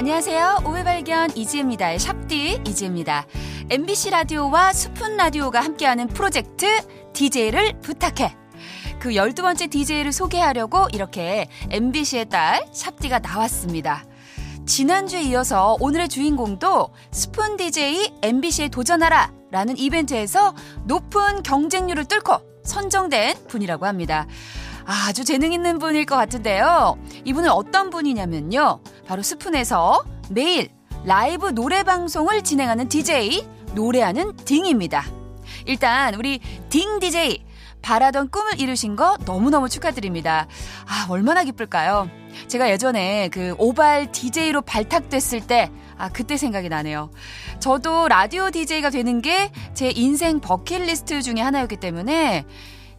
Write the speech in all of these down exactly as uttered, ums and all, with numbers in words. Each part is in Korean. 안녕하세요. 오해 발견 이지혜입니다. 샵디 이지혜입니다. 엠비씨 라디오와 스푼 라디오가 함께하는 프로젝트 디제이를 부탁해. 그 열두 번째 디제이를 소개하려고 이렇게 엠비씨의 딸 샵디가 나왔습니다. 지난주에 이어서 오늘의 주인공도 스푼 디제이 엠비씨에 도전하라 라는 이벤트에서 높은 경쟁률을 뚫고 선정된 분이라고 합니다. 아주 재능 있는 분일 것 같은데요. 이분은 어떤 분이냐면요. 바로 스푼에서 매일 라이브 노래방송을 진행하는 디제이, 노래하는 딩입니다. 일단 우리 딩 디제이, 바라던 꿈을 이루신 거 너무너무 축하드립니다. 아, 얼마나 기쁠까요? 제가 예전에 그 오발 디제이로 발탁됐을 때, 아, 그때 생각이 나네요. 저도 라디오 디제이가 되는 게 제 인생 버킷리스트 중에 하나였기 때문에,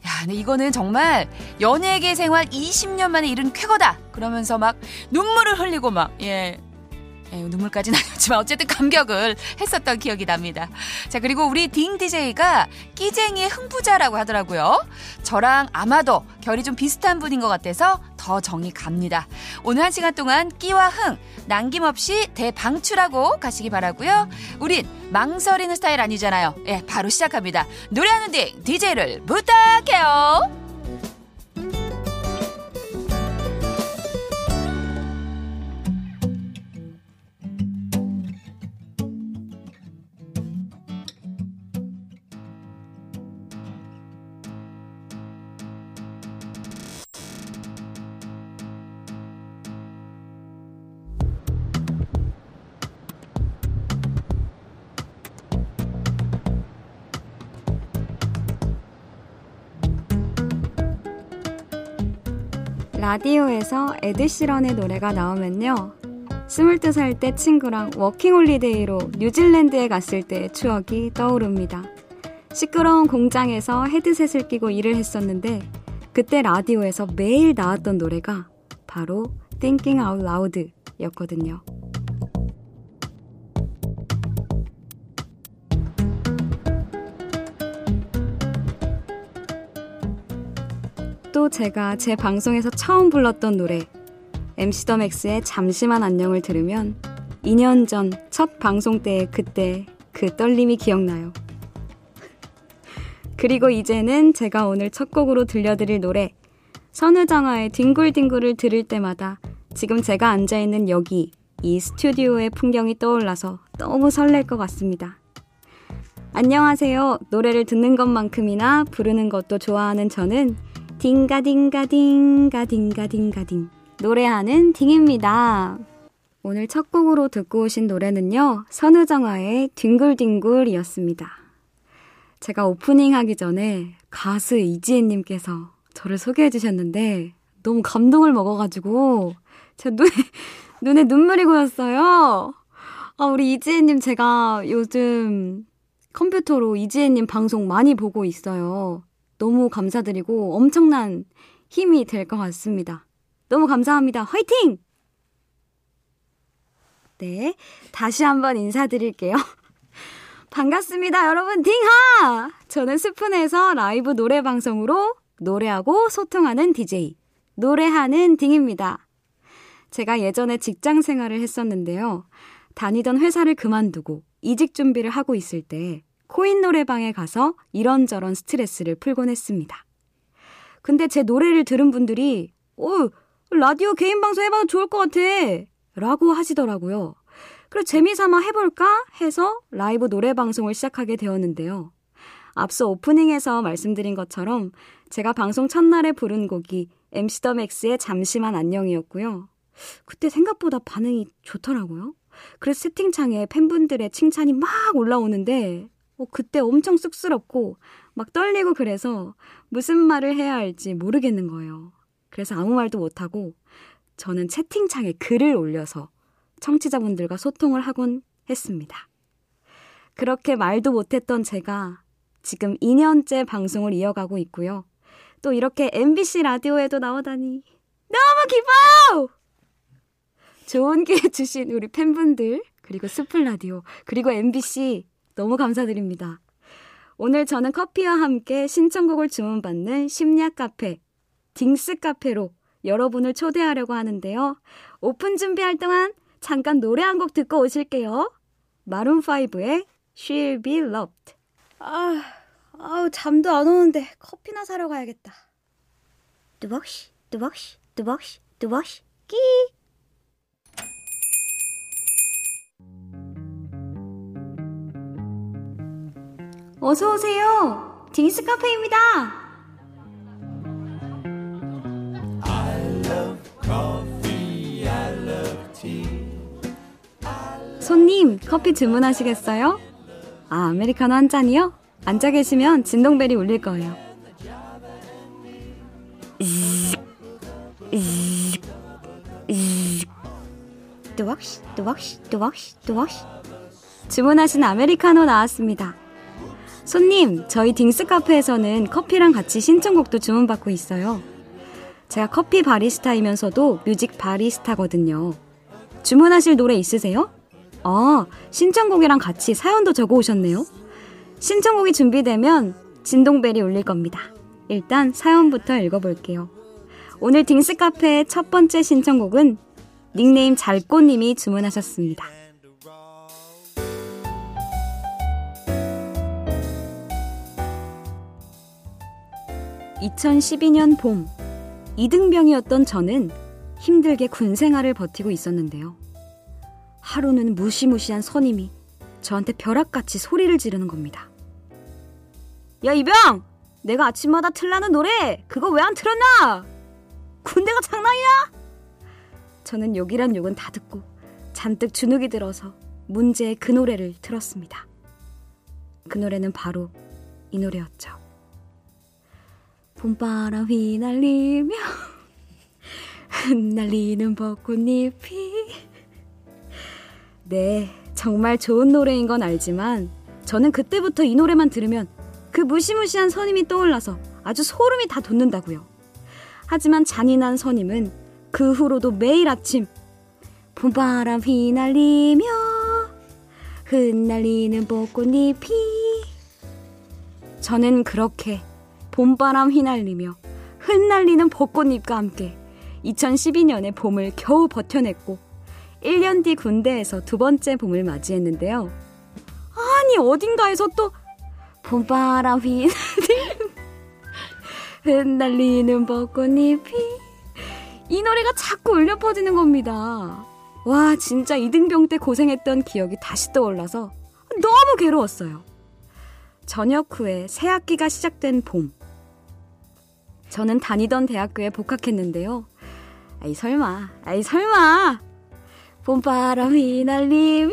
야, 근데 이거는 정말 연예계 생활 이십 년 만에 이룬 쾌거다! 그러면서 막 눈물을 흘리고 막, 예. 예, 눈물까지는 아니었지만 어쨌든 감격을 했었던 기억이 납니다. 자, 그리고 우리 딩 디제이가 끼쟁이의 흥부자라고 하더라고요. 저랑 아마도 결이 좀 비슷한 분인 것 같아서 더 정이 갑니다. 오늘 한 시간 동안 끼와 흥 남김없이 대방출하고 가시기 바라고요. 우린 망설이는 스타일 아니잖아요. 예, 바로 시작합니다. 노래하는 딩 디제이를 부탁해요. 라디오에서 에드시런의 노래가 나오면요, 스물두 살 때 친구랑 워킹홀리데이로 뉴질랜드에 갔을 때의 추억이 떠오릅니다. 시끄러운 공장에서 헤드셋을 끼고 일을 했었는데 그때 라디오에서 매일 나왔던 노래가 바로 Thinking Out Loud 였거든요. 또 제가 제 방송에서 처음 불렀던 노래 엠씨 더 맥스의 잠시만 안녕을 들으면 이 년 전 첫 방송 때의 그때 그 떨림이 기억나요. 그리고 이제는 제가 오늘 첫 곡으로 들려드릴 노래 선우정아의 뒹굴뒹굴을 들을 때마다 지금 제가 앉아있는 여기 이 스튜디오의 풍경이 떠올라서 너무 설렐 것 같습니다. 안녕하세요. 노래를 듣는 것만큼이나 부르는 것도 좋아하는 저는 딩가딩가딩가딩가딩가딩 노래하는 딩입니다. 오늘 첫 곡으로 듣고 오신 노래는요, 선우정아의 뒹굴뒹굴이었습니다. 제가 오프닝 하기 전에 가수 이지혜님께서 저를 소개해 주셨는데 너무 감동을 먹어가지고 제 눈에, 눈에 눈물이 고였어요. 아, 우리 이지혜님, 제가 요즘 컴퓨터로 이지혜님 방송 많이 보고 있어요. 너무 감사드리고 엄청난 힘이 될 것 같습니다. 너무 감사합니다. 화이팅! 네, 다시 한번 인사드릴게요. 반갑습니다, 여러분. 딩하! 저는 스푼에서 라이브 노래 방송으로 노래하고 소통하는 디제이, 노래하는 딩입니다. 제가 예전에 직장 생활을 했었는데요. 다니던 회사를 그만두고 이직 준비를 하고 있을 때 코인 노래방에 가서 이런저런 스트레스를 풀곤 했습니다. 근데 제 노래를 들은 분들이 어, 라디오 개인 방송 해봐도 좋을 것 같아! 라고 하시더라고요. 그래서 재미삼아 해볼까 해서 라이브 노래방송을 시작하게 되었는데요. 앞서 오프닝에서 말씀드린 것처럼 제가 방송 첫날에 부른 곡이 엠씨 더 맥스의 잠시만 안녕이었고요. 그때 생각보다 반응이 좋더라고요. 그래서 채팅창에 팬분들의 칭찬이 막 올라오는데 그때 엄청 쑥스럽고 막 떨리고 그래서 무슨 말을 해야 할지 모르겠는 거예요. 그래서 아무 말도 못하고 저는 채팅창에 글을 올려서 청취자분들과 소통을 하곤 했습니다. 그렇게 말도 못했던 제가 지금 이 년째 방송을 이어가고 있고요. 또 이렇게 엠비씨 라디오에도 나오다니 너무 기뻐! 좋은 기회 주신 우리 팬분들, 그리고 스풀 라디오, 그리고 엠비씨 너무 감사드립니다. 오늘 저는 커피와 함께 신청곡을 주문받는 심야 카페, 딩스 카페로 여러분을 초대하려고 하는데요. 오픈 준비할 동안 잠깐 노래 한 곡 듣고 오실게요. 마룬 파이브의 She'll Be Loved. 아, 아우 잠도 안 오는데 커피나 사러 가야겠다. 두벅시, 두벅시, 두벅시, 두벅시, 끼. 어서 오세요. 제니스 카페입니다. I love coffee, I love tea. 손님, 커피 주문하시겠어요? 아, 아메리카노 한 잔이요? 앉아 계시면 진동벨이 울릴 거예요. 두벅시, 두벅시, 두벅시, 두벅시. 주문하신 아메리카노 나왔습니다. 손님, 저희 딩스 카페에서는 커피랑 같이 신청곡도 주문받고 있어요. 제가 커피 바리스타이면서도 뮤직 바리스타거든요. 주문하실 노래 있으세요? 아, 신청곡이랑 같이 사연도 적어오셨네요. 신청곡이 준비되면 진동벨이 울릴 겁니다. 일단 사연부터 읽어볼게요. 오늘 딩스 카페의 첫 번째 신청곡은 닉네임 잘꽃님이 주문하셨습니다. 이천십이 년 봄, 이등병이었던 저는 힘들게 군 생활을 버티고 있었는데요. 하루는 무시무시한 선임이 저한테 벼락같이 소리를 지르는 겁니다. 야, 이병! 내가 아침마다 틀라는 노래 그거 왜 안 틀었나? 군대가 장난이야? 저는 욕이란 욕은 다 듣고 잔뜩 주눅이 들어서 문제의 그 노래를 틀었습니다. 그 노래는 바로 이 노래였죠. 봄바람 휘날리며 흩날리는 벚꽃잎이. 네, 정말 좋은 노래인 건 알지만 저는 그때부터 이 노래만 들으면 그 무시무시한 선임이 떠올라서 아주 소름이 다 돋는다고요. 하지만 잔인한 선임은 그 후로도 매일 아침 봄바람 휘날리며 흩날리는 벚꽃잎이. 저는 그렇게 봄바람 휘날리며 흩날리는 벚꽃잎과 함께 이천십이 년의 봄을 겨우 버텨냈고 일 년 뒤 군대에서 두 번째 봄을 맞이했는데요. 아니, 어딘가에서 또 봄바람 휘날리는 흩날리는 벚꽃잎이, 이 노래가 자꾸 울려 퍼지는 겁니다. 와, 진짜 이등병 때 고생했던 기억이 다시 떠올라서 너무 괴로웠어요. 전역 후에 새 학기가 시작된 봄, 저는 다니던 대학교에 복학했는데요. 아이 설마, 아이 설마 봄바람 휘날리며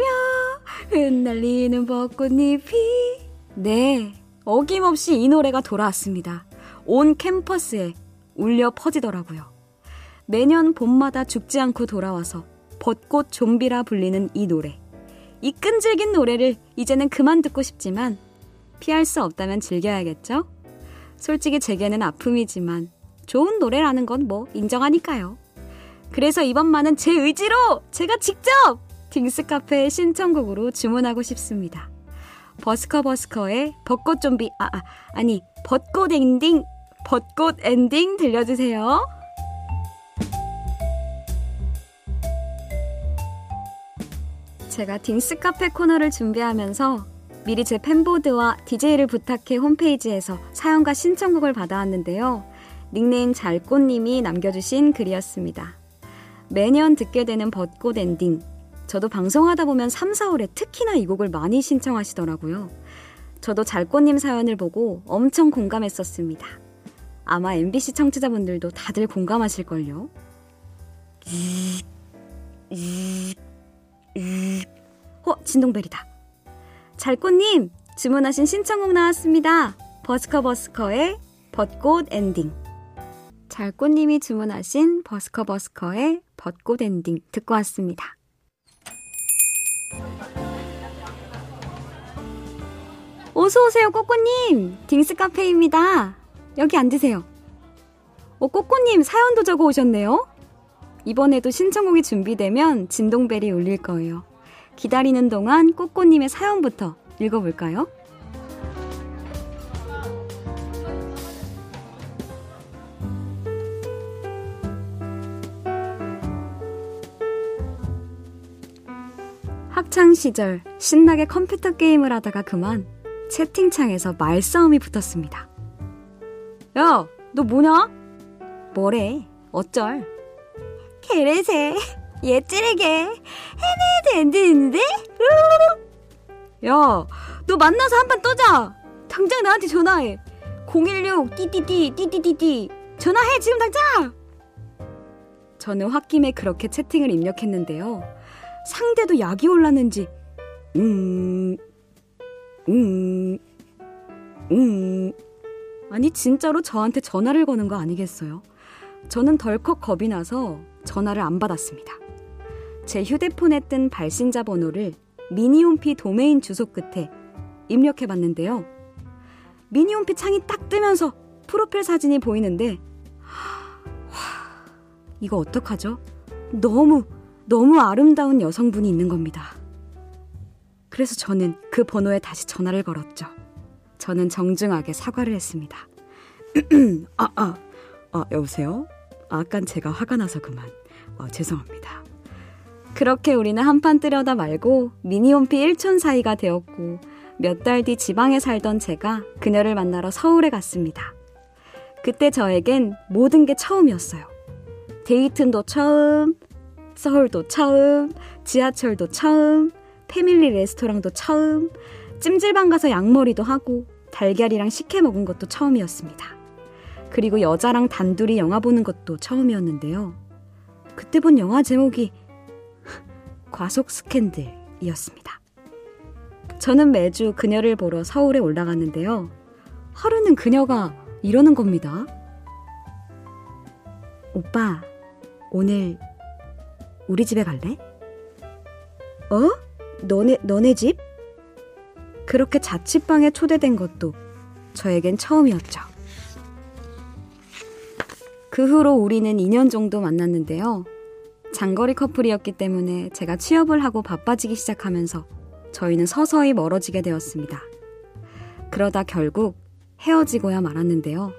흩날리는 벚꽃잎이. 네, 어김없이 이 노래가 돌아왔습니다. 온 캠퍼스에 울려 퍼지더라고요. 매년 봄마다 죽지 않고 돌아와서 벚꽃 좀비라 불리는 이 노래, 이 끈질긴 노래를 이제는 그만 듣고 싶지만 피할 수 없다면 즐겨야겠죠? 솔직히 제게는 아픔이지만 좋은 노래라는 건 뭐 인정하니까요. 그래서 이번만은 제 의지로 제가 직접 딩스 카페의 신청곡으로 주문하고 싶습니다. 버스커버스커의 벚꽃 좀비, 아, 아, 아니, 벚꽃 엔딩, 벚꽃 엔딩 들려주세요. 제가 딩스 카페 코너를 준비하면서 미리 제 팬보드와 디제이를 부탁해 홈페이지에서 사연과 신청곡을 받아왔는데요. 닉네임 잘꽃님이 남겨주신 글이었습니다. 매년 듣게 되는 벚꽃 엔딩. 저도 방송하다 보면 삼, 사월에 특히나 이 곡을 많이 신청하시더라고요. 저도 잘꽃님 사연을 보고 엄청 공감했었습니다. 아마 엠비씨 청취자분들도 다들 공감하실걸요. 어? 진동벨이다. 잘꽃님, 주문하신 신청곡 나왔습니다. 버스커버스커의 벚꽃 엔딩. 잘꽃님이 주문하신 버스커버스커의 벚꽃 엔딩 듣고 왔습니다. 어서오세요, 꼬꼬님. 딩스 카페입니다. 여기 앉으세요. 어, 꼬꼬님 사연도 적어오셨네요. 이번에도 신청곡이 준비되면 진동벨이 울릴 거예요. 기다리는 동안 꼬꼬님의 사연부터 읽어볼까요? 학창시절 신나게 컴퓨터 게임을 하다가 그만 채팅창에서 말싸움이 붙었습니다. 야, 너 뭐냐? 뭐래? 어쩔? 개레세, 얘 찌르게, 해내야 되는데? 야, 너 만나서 한판 떠자. 당장 나한테 전화해. 공일육 띠띠띠 띠띠띠띠 전화해 지금 당장. 저는 홧김에 그렇게 채팅을 입력했는데요. 상대도 약이 올랐는지 음, 음, 음. 아니 진짜로 저한테 전화를 거는 거 아니겠어요? 저는 덜컥 겁이 나서 전화를 안 받았습니다. 제 휴대폰에 뜬 발신자 번호를 미니홈피 도메인 주소 끝에 입력해봤는데요. 미니홈피 창이 딱 뜨면서 프로필 사진이 보이는데 하, 이거 어떡하죠? 너무 너무 아름다운 여성분이 있는 겁니다. 그래서 저는 그 번호에 다시 전화를 걸었죠. 저는 정중하게 사과를 했습니다. 아, 아, 아, 여보세요? 아깐 제가 화가 나서 그만. 아, 죄송합니다. 그렇게 우리는 한판 뜨려다 말고 미니홈피 일촌 사이가 되었고 몇 달 뒤 지방에 살던 제가 그녀를 만나러 서울에 갔습니다. 그때 저에겐 모든 게 처음이었어요. 데이트도 처음, 서울도 처음, 지하철도 처음, 패밀리 레스토랑도 처음, 찜질방 가서 양머리도 하고 달걀이랑 식혜 먹은 것도 처음이었습니다. 그리고 여자랑 단둘이 영화 보는 것도 처음이었는데요. 그때 본 영화 제목이 과속 스캔들이었습니다. 저는 매주 그녀를 보러 서울에 올라갔는데요. 하루는 그녀가 이러는 겁니다. 오빠, 오늘 우리 집에 갈래? 어? 너네, 너네 집? 그렇게 자취방에 초대된 것도 저에겐 처음이었죠. 그 후로 우리는 이 년 정도 만났는데요. 장거리 커플이었기 때문에 제가 취업을 하고 바빠지기 시작하면서 저희는 서서히 멀어지게 되었습니다. 그러다 결국 헤어지고야 말았는데요.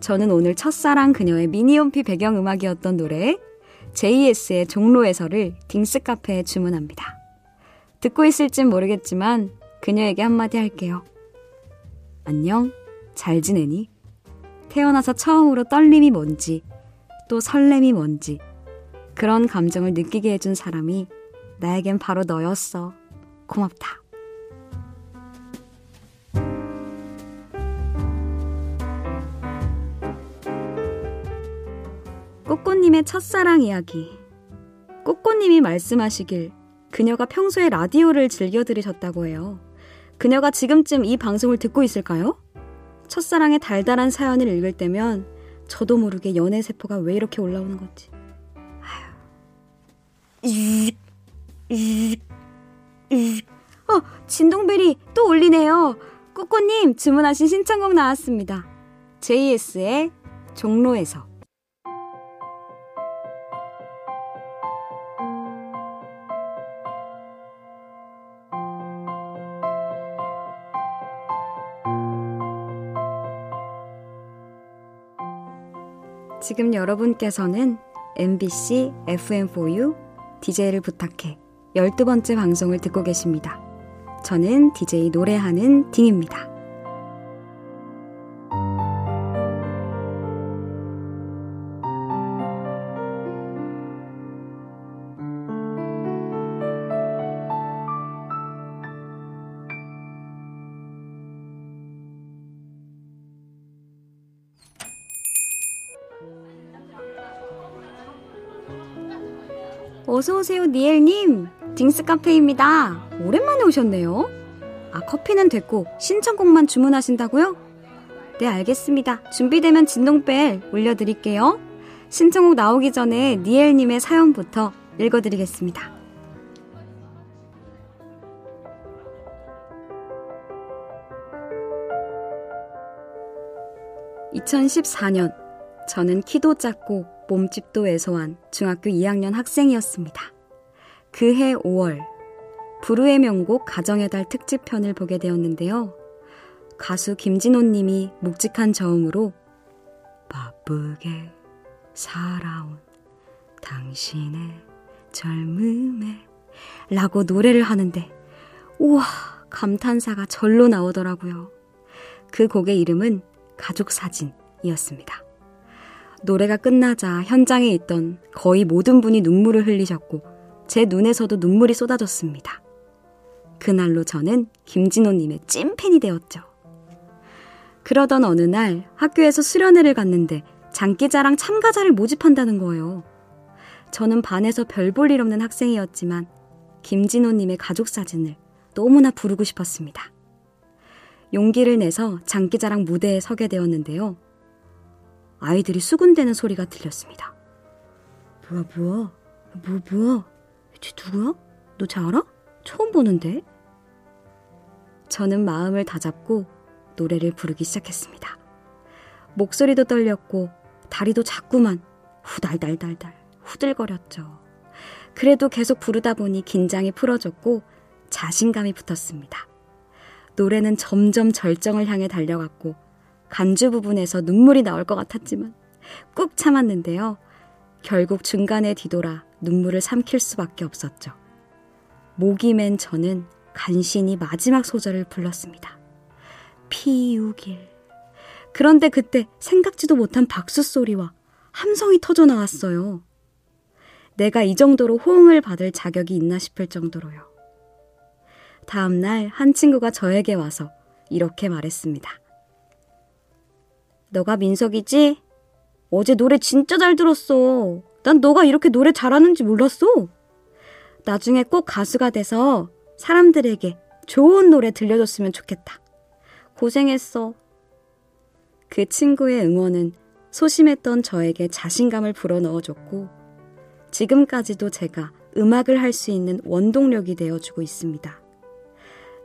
저는 오늘 첫사랑 그녀의 미니홈피 배경음악이었던 노래 제이에스의 종로에서를 딩스 카페에 주문합니다. 듣고 있을진 모르겠지만 그녀에게 한마디 할게요. 안녕, 잘 지내니? 태어나서 처음으로 떨림이 뭔지 또 설렘이 뭔지 그런 감정을 느끼게 해준 사람이 나에겐 바로 너였어. 고맙다. 꼬꼬님의 첫사랑 이야기. 꼬꼬님이 말씀하시길 그녀가 평소에 라디오를 즐겨 들으셨다고 해요. 그녀가 지금쯤 이 방송을 듣고 있을까요? 첫사랑의 달달한 사연을 읽을 때면 저도 모르게 연애 세포가 왜 이렇게 올라오는 건지. 어, 진동벨이 또 울리네요. 꼬꼬님 주문하신 신청곡 나왔습니다. 제이에스의 종로에서. 지금 여러분께서는 엠비씨 에프엠 포유 디제이를 부탁해 열두 번째 방송을 듣고 계십니다. 저는 디제이 노래하는 딩입니다. 어서오세요, 니엘님. 딩스카페입니다. 오랜만에 오셨네요. 아, 커피는 됐고 신청곡만 주문하신다고요? 네, 알겠습니다. 준비되면 진동벨 올려드릴게요. 신청곡 나오기 전에 니엘님의 사연부터 읽어드리겠습니다. 이천십사 년, 저는 키도 작고 몸집도 왜소한 중학교 이 학년 학생이었습니다. 그해 오월, 불후의 명곡 가정의 달 특집편을 보게 되었는데요. 가수 김진호님이 묵직한 저음으로 바쁘게 살아온 당신의 젊음에 라고 노래를 하는데 우와 감탄사가 절로 나오더라고요. 그 곡의 이름은 가족사진이었습니다. 노래가 끝나자 현장에 있던 거의 모든 분이 눈물을 흘리셨고 제 눈에서도 눈물이 쏟아졌습니다. 그날로 저는 김진호님의 찐팬이 되었죠. 그러던 어느 날 학교에서 수련회를 갔는데 장기자랑 참가자를 모집한다는 거예요. 저는 반에서 별 볼 일 없는 학생이었지만 김진호님의 가족사진을 너무나 부르고 싶었습니다. 용기를 내서 장기자랑 무대에 서게 되었는데요. 아이들이 수군대는 소리가 들렸습니다. 뭐야 뭐야 뭐 뭐야 쟤 누구야? 너 잘 알아? 처음 보는데? 저는 마음을 다잡고 노래를 부르기 시작했습니다. 목소리도 떨렸고 다리도 자꾸만 후달달달달 후들거렸죠. 그래도 계속 부르다 보니 긴장이 풀어졌고 자신감이 붙었습니다. 노래는 점점 절정을 향해 달려갔고 간주 부분에서 눈물이 나올 것 같았지만 꾹 참았는데요. 결국 중간에 뒤돌아 눈물을 삼킬 수밖에 없었죠. 목이 맨 저는 간신히 마지막 소절을 불렀습니다. 피우길. 그런데 그때 생각지도 못한 박수 소리와 함성이 터져 나왔어요. 내가 이 정도로 호응을 받을 자격이 있나 싶을 정도로요. 다음 날 한 친구가 저에게 와서 이렇게 말했습니다. 너가 민석이지? 어제 노래 진짜 잘 들었어. 난 너가 이렇게 노래 잘하는지 몰랐어. 나중에 꼭 가수가 돼서 사람들에게 좋은 노래 들려줬으면 좋겠다. 고생했어. 그 친구의 응원은 소심했던 저에게 자신감을 불어넣어줬고 지금까지도 제가 음악을 할 수 있는 원동력이 되어주고 있습니다.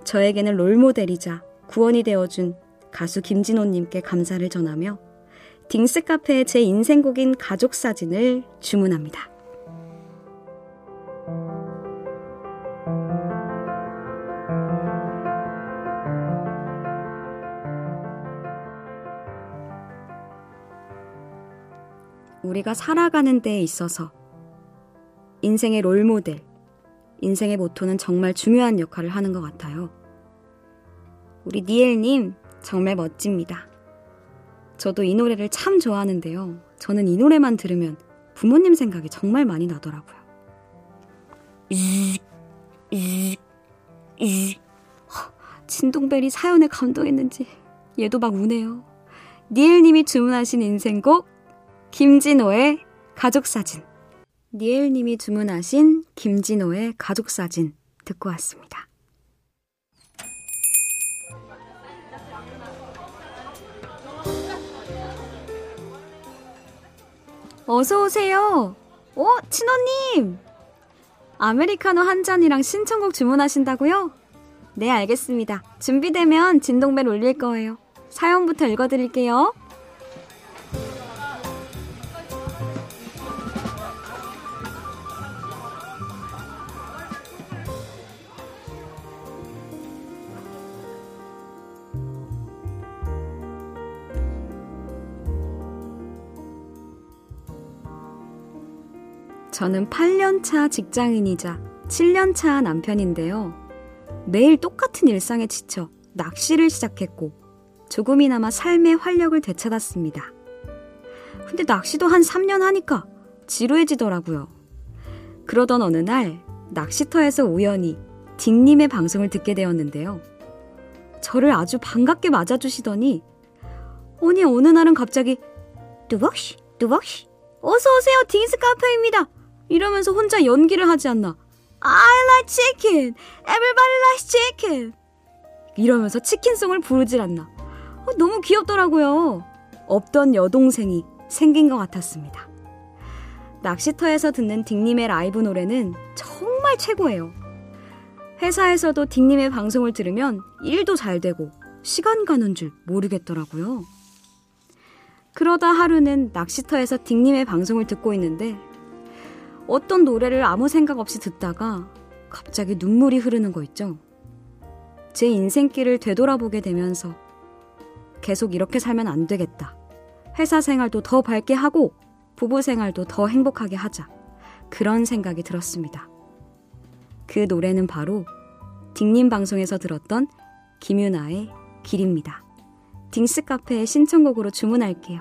저에게는 롤모델이자 구원이 되어준 가수 김진호님께 감사를 전하며 딩스 카페의 제 인생곡인 가족사진을 주문합니다. 우리가 살아가는 데에 있어서 인생의 롤모델, 인생의 모토는 정말 중요한 역할을 하는 것 같아요. 우리 니엘님 정말 멋집니다. 저도 이 노래를 참 좋아하는데요. 저는 이 노래만 들으면 부모님 생각이 정말 많이 나더라고요. 진동벨이 사연에 감동했는지 얘도 막 우네요. 니엘님이 주문하신 인생곡 김진호의 가족사진. 니엘님이 주문하신 김진호의 가족사진 듣고 왔습니다. 어서오세요. 어? 친호님! 아메리카노 한 잔이랑 신청곡 주문하신다고요? 네, 알겠습니다. 준비되면 진동벨 올릴 거예요. 사연부터 읽어드릴게요. 저는 팔 년 차 직장인이자 칠 년 차 남편인데요. 매일 똑같은 일상에 지쳐 낚시를 시작했고 조금이나마 삶의 활력을 되찾았습니다. 근데 낚시도 한 삼 년 하니까 지루해지더라고요. 그러던 어느 날 낚시터에서 우연히 딩님의 방송을 듣게 되었는데요. 저를 아주 반갑게 맞아주시더니 아니 어느 날은 갑자기 뚜벅시 뚜벅시 어서오세요 딩스 카페입니다. 이러면서 혼자 연기를 하지 않나. I like chicken. Everybody likes chicken. 이러면서 치킨송을 부르질 않나. 어, 너무 귀엽더라고요. 없던 여동생이 생긴 것 같았습니다. 낚시터에서 듣는 딩님의 라이브 노래는 정말 최고예요. 회사에서도 딩님의 방송을 들으면 일도 잘 되고 시간 가는 줄 모르겠더라고요. 그러다 하루는 낚시터에서 딩님의 방송을 듣고 있는데 어떤 노래를 아무 생각 없이 듣다가 갑자기 눈물이 흐르는 거 있죠. 제 인생길을 되돌아보게 되면서 계속 이렇게 살면 안 되겠다. 회사 생활도 더 밝게 하고 부부 생활도 더 행복하게 하자. 그런 생각이 들었습니다. 그 노래는 바로 딩님 방송에서 들었던 김유나의 길입니다. 딩스 카페의 신청곡으로 주문할게요.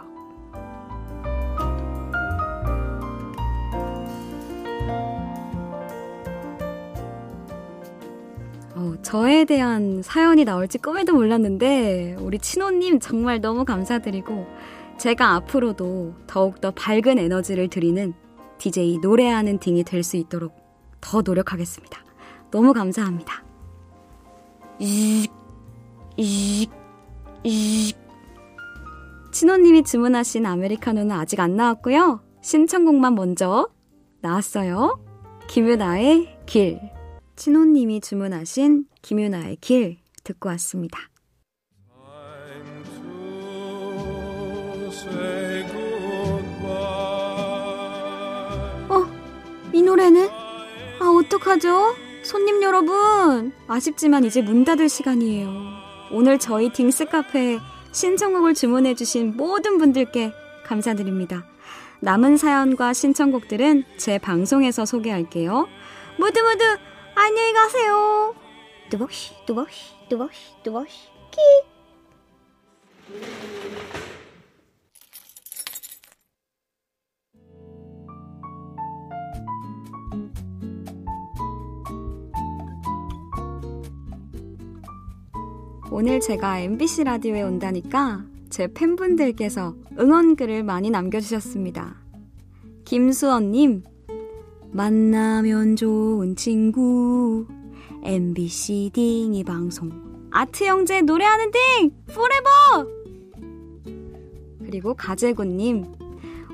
저에 대한 사연이 나올지 꿈에도 몰랐는데 우리 친호님 정말 너무 감사드리고 제가 앞으로도 더욱더 밝은 에너지를 드리는 디제이 노래하는 딩이 될 수 있도록 더 노력하겠습니다. 너무 감사합니다. 친호님이 주문하신 아메리카노는 아직 안 나왔고요. 신청곡만 먼저 나왔어요. 김유나의 길. 친호님이 주문하신 김유나의 길 듣고 왔습니다. 어? 이 노래는? 아, 어떡하죠? 손님 여러분, 아쉽지만 이제 문 닫을 시간이에요. 오늘 저희 딩스 카페에 신청곡을 주문해주신 모든 분들께 감사드립니다. 남은 사연과 신청곡들은 제 방송에서 소개할게요. 모두 모두 안녕히 가세요. 뚜벅시 뚜벅시 뚜벅시 뚜벅시 키. 오늘 제가 엠비씨 라디오에 온다니까 제 팬분들께서 응원글을 많이 남겨주셨습니다. 김수원님, 만나면 좋은 친구 엠비씨 딩이 방송 아트 형제 노래하는 딩 포레버. 그리고 가재군님,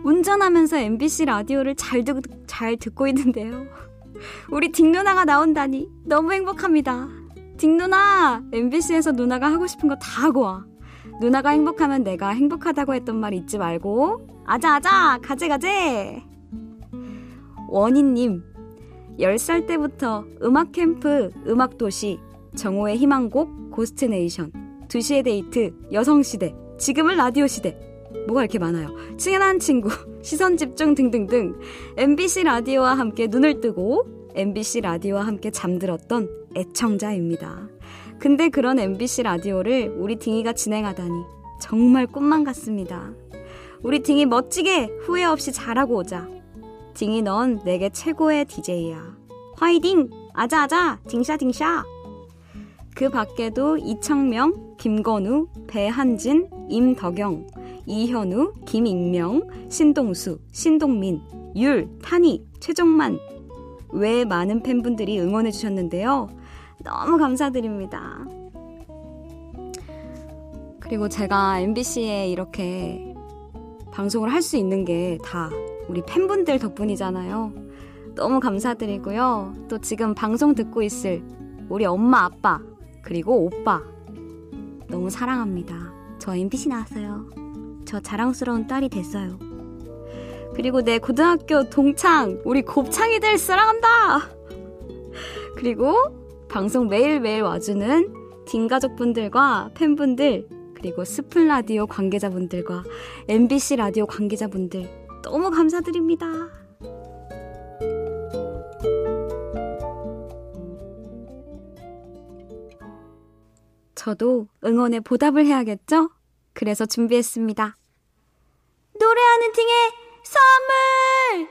운전하면서 엠비씨 라디오를 잘, 듣, 잘 듣고 있는데요, 우리 딩 누나가 나온다니 너무 행복합니다. 딩 누나, 엠비씨에서 누나가 하고 싶은 거 다 하고 와. 누나가 행복하면 내가 행복하다고 했던 말 잊지 말고. 아자아자 가재가재. 원희님, 열 살 때부터 음악캠프, 음악도시, 정호의 희망곡, 고스트네이션, 두 시의 데이트, 여성시대, 지금은 라디오시대, 뭐가 이렇게 많아요. 친한 친구, 시선집중 등등등 엠비씨 라디오와 함께 눈을 뜨고 엠비씨 라디오와 함께 잠들었던 애청자입니다. 근데 그런 엠비씨 라디오를 우리 딩이가 진행하다니 정말 꿈만 같습니다. 우리 딩이 멋지게 후회 없이 잘하고 오자. 딩이 넌 내게 최고의 디제이야. 화이팅! 아자아자! 딩샤딩샤! 그 밖에도 이청명, 김건우, 배한진, 임덕영, 이현우, 김익명, 신동수, 신동민, 율, 탄희, 최종만 외 많은 팬분들이 응원해주셨는데요. 너무 감사드립니다. 그리고 제가 엠비씨에 이렇게 방송을 할 수 있는 게 다 우리 팬분들 덕분이잖아요. 너무 감사드리고요. 또 지금 방송 듣고 있을 우리 엄마, 아빠, 그리고 오빠 너무 사랑합니다. 저 엠비씨 나왔어요. 저 자랑스러운 딸이 됐어요. 그리고 내 고등학교 동창 우리 곱창이들 사랑한다. 그리고 방송 매일매일 와주는 딩가족분들과 팬분들, 그리고 스푼 라디오 관계자분들과 엠비씨 라디오 관계자분들 너무 감사드립니다. 저도 응원에 보답을 해야겠죠? 그래서 준비했습니다. 노래하는 딩의 선물!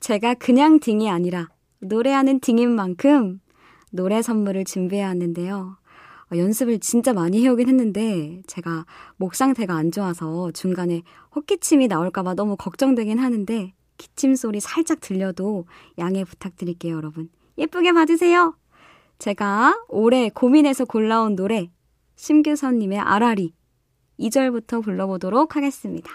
제가 그냥 딩이 아니라 노래하는 딩인 만큼 노래 선물을 준비해야 하는데요. 연습을 진짜 많이 해오긴 했는데 제가 목 상태가 안 좋아서 중간에 헛기침이 나올까봐 너무 걱정되긴 하는데 기침 소리 살짝 들려도 양해 부탁드릴게요. 여러분 예쁘게 봐주세요. 제가 올해 고민해서 골라온 노래, 심규선님의 아라리 이 절부터 불러보도록 하겠습니다.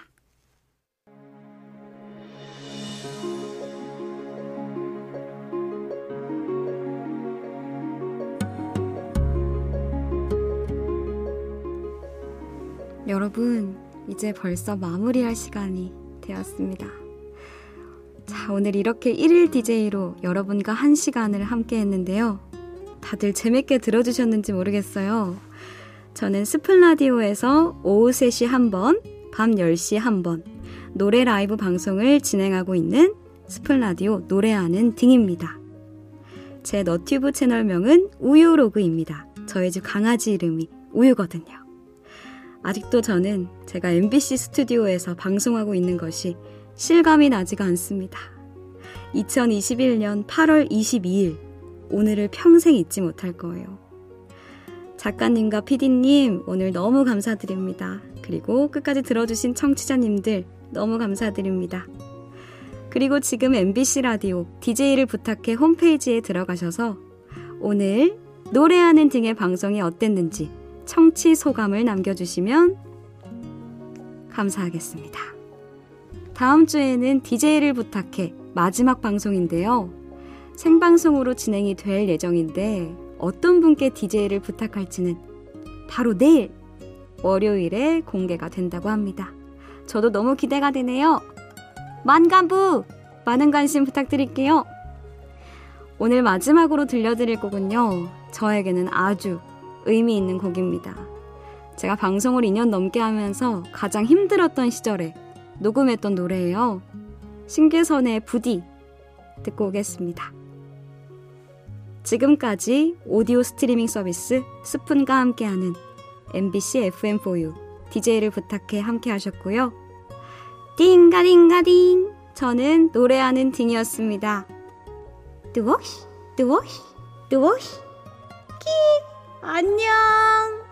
여러분, 이제 벌써 마무리할 시간이 되었습니다. 자, 오늘 이렇게 일일 디제이로 여러분과 한 시간을 함께 했는데요. 다들 재밌게 들어주셨는지 모르겠어요. 저는 스푼 라디오에서 오후 세 시 한 번, 밤 열 시 한 번 노래 라이브 방송을 진행하고 있는 스푼 라디오 노래하는 딩입니다. 제 너튜브 채널명은 우유로그입니다. 저희 집 강아지 이름이 우유거든요. 아직도 저는 제가 엠비씨 스튜디오에서 방송하고 있는 것이 실감이 나지가 않습니다. 이천이십일 년 팔월 이십이일, 오늘을 평생 잊지 못할 거예요. 작가님과 피디님 오늘 너무 감사드립니다. 그리고 끝까지 들어주신 청취자님들 너무 감사드립니다. 그리고 지금 엠비씨 라디오 디제이를 부탁해 홈페이지에 들어가셔서 오늘 노래하는 등의 방송이 어땠는지 청취 소감을 남겨주시면 감사하겠습니다. 다음 주에는 디제이를 부탁해 마지막 방송인데요. 생방송으로 진행이 될 예정인데 어떤 분께 디제이를 부탁할지는 바로 내일 월요일에 공개가 된다고 합니다. 저도 너무 기대가 되네요. 만감부! 많은 관심 부탁드릴게요. 오늘 마지막으로 들려드릴 곡은요. 저에게는 아주 의미 있는 곡입니다. 제가 방송을 이 년 넘게 하면서 가장 힘들었던 시절에 녹음했던 노래예요. 신규선의 부디 듣고 오겠습니다. 지금까지 오디오 스트리밍 서비스 스푼과 함께하는 엠비씨 에프엠포유 디제이를 부탁해 함께 하셨고요. 띵가띵가띵, 저는 노래하는 딩이었습니다. 뚜워시 뚜워시 뚜워시 키 안녕.